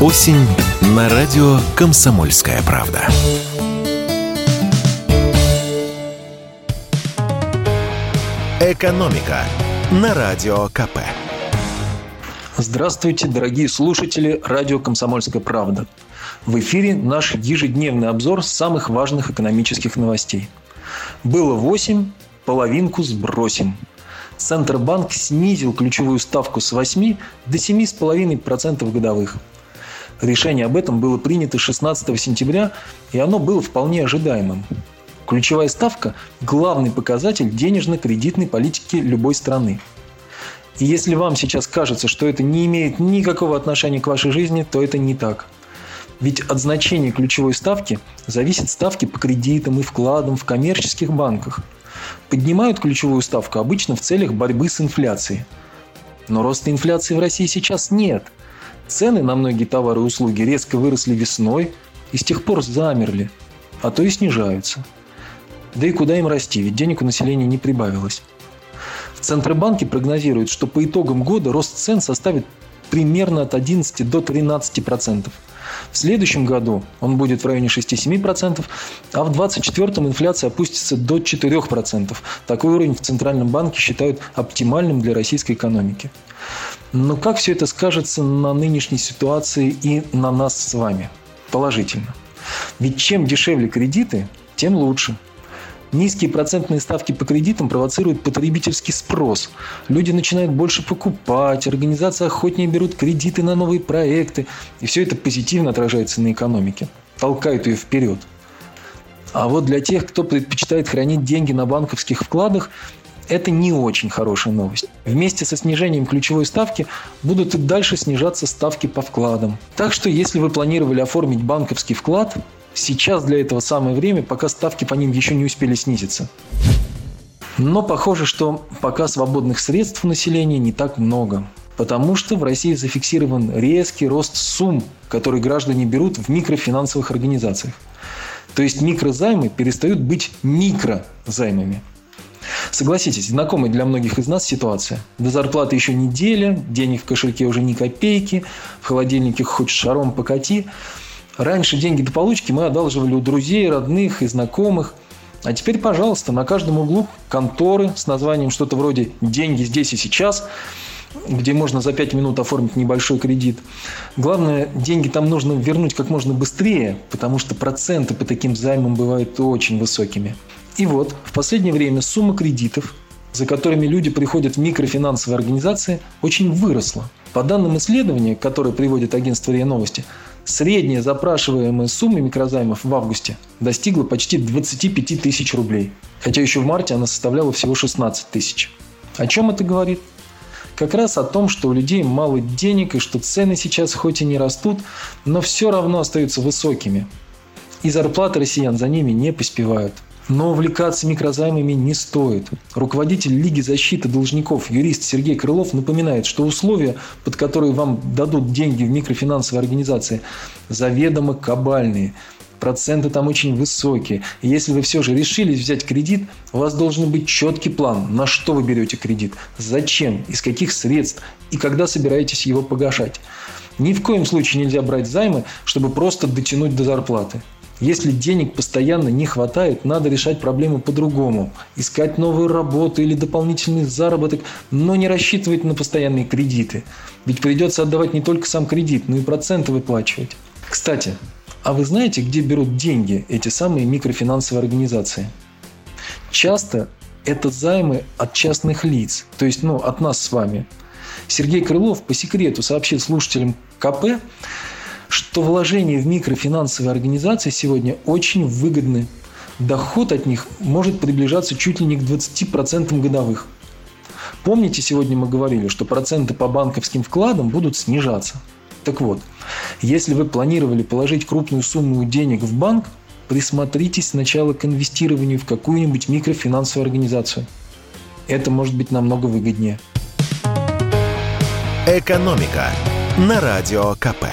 Осень на радио «Комсомольская правда». Экономика на радио КП. Здравствуйте, дорогие слушатели радио «Комсомольская правда». В эфире наш ежедневный обзор самых важных экономических новостей. Было 8, половинку сбросим. Центробанк снизил ключевую ставку с 8 до 7,5% годовых. Решение об этом было принято 16 сентября, и оно было вполне ожидаемым. Ключевая ставка – главный показатель денежно-кредитной политики любой страны. И если вам сейчас кажется, что это не имеет никакого отношения к вашей жизни, то это не так. Ведь от значения ключевой ставки зависят ставки по кредитам и вкладам в коммерческих банках. Поднимают ключевую ставку обычно в целях борьбы с инфляцией. Но роста инфляции в России сейчас нет. Цены на многие товары и услуги резко выросли весной и с тех пор замерли, а то и снижаются. Да и куда им расти, ведь денег у населения не прибавилось. В Центробанке прогнозируют, что по итогам года рост цен составит примерно от 11 до 13%. В следующем году он будет в районе 6-7%, а в 2024 инфляция опустится до 4%. Такой уровень в Центральном банке считают оптимальным для российской экономики. Но как все это скажется на нынешней ситуации и на нас с вами? Положительно. Ведь чем дешевле кредиты, тем лучше. Низкие процентные ставки по кредитам провоцируют потребительский спрос. Люди начинают больше покупать, организации охотнее берут кредиты на новые проекты. И все это позитивно отражается на экономике, толкает ее вперед. А вот для тех, кто предпочитает хранить деньги на банковских вкладах, это не очень хорошая новость. Вместе со снижением ключевой ставки будут и дальше снижаться ставки по вкладам. Так что, если вы планировали оформить банковский вклад, сейчас для этого самое время, пока ставки по ним еще не успели снизиться. Но похоже, что пока свободных средств у населения не так много. Потому что в России зафиксирован резкий рост сумм, которые граждане берут в микрофинансовых организациях. То есть микрозаймы перестают быть микрозаймами. Согласитесь, знакомая для многих из нас ситуация. До зарплаты еще неделя, денег в кошельке уже ни копейки, в холодильнике хоть шаром покати. Раньше деньги до получки мы одалживали у друзей, родных и знакомых. А теперь, пожалуйста, на каждом углу конторы с названием что-то вроде «Деньги здесь и сейчас», где можно за 5 минут оформить небольшой кредит. Главное, деньги там нужно вернуть как можно быстрее, потому что проценты по таким займам бывают очень высокими. И вот, в последнее время сумма кредитов, за которыми люди приходят в микрофинансовые организации, очень выросла. По данным исследования, которое приводит агентство РИА Новости, средняя запрашиваемая сумма микрозаймов в августе достигла почти 25 тысяч рублей, хотя еще в марте она составляла всего 16 тысяч. О чем это говорит? Как раз о том, что у людей мало денег и что цены сейчас хоть и не растут, но все равно остаются высокими. И зарплаты россиян за ними не поспевают. Но увлекаться микрозаймами не стоит. Руководитель Лиги защиты должников, юрист Сергей Крылов, напоминает, что условия, под которые вам дадут деньги в микрофинансовой организации, заведомо кабальные. Проценты там очень высокие. И если вы все же решились взять кредит, у вас должен быть четкий план, на что вы берете кредит, зачем, из каких средств и когда собираетесь его погашать. Ни в коем случае нельзя брать займы, чтобы просто дотянуть до зарплаты. Если денег постоянно не хватает, надо решать проблему по-другому. Искать новую работу или дополнительный заработок, но не рассчитывать на постоянные кредиты. Ведь придется отдавать не только сам кредит, но и проценты выплачивать. Кстати, а вы знаете, где берут деньги эти самые микрофинансовые организации? Часто это займы от частных лиц, то есть от нас с вами. Сергей Крылов по секрету сообщил слушателям КП, что вложения в микрофинансовые организации сегодня очень выгодны. Доход от них может приближаться чуть ли не к 20% годовых. Помните, сегодня мы говорили, что проценты по банковским вкладам будут снижаться? Так вот, если вы планировали положить крупную сумму денег в банк, присмотритесь сначала к инвестированию в какую-нибудь микрофинансовую организацию. Это может быть намного выгоднее. Экономика на радио КП.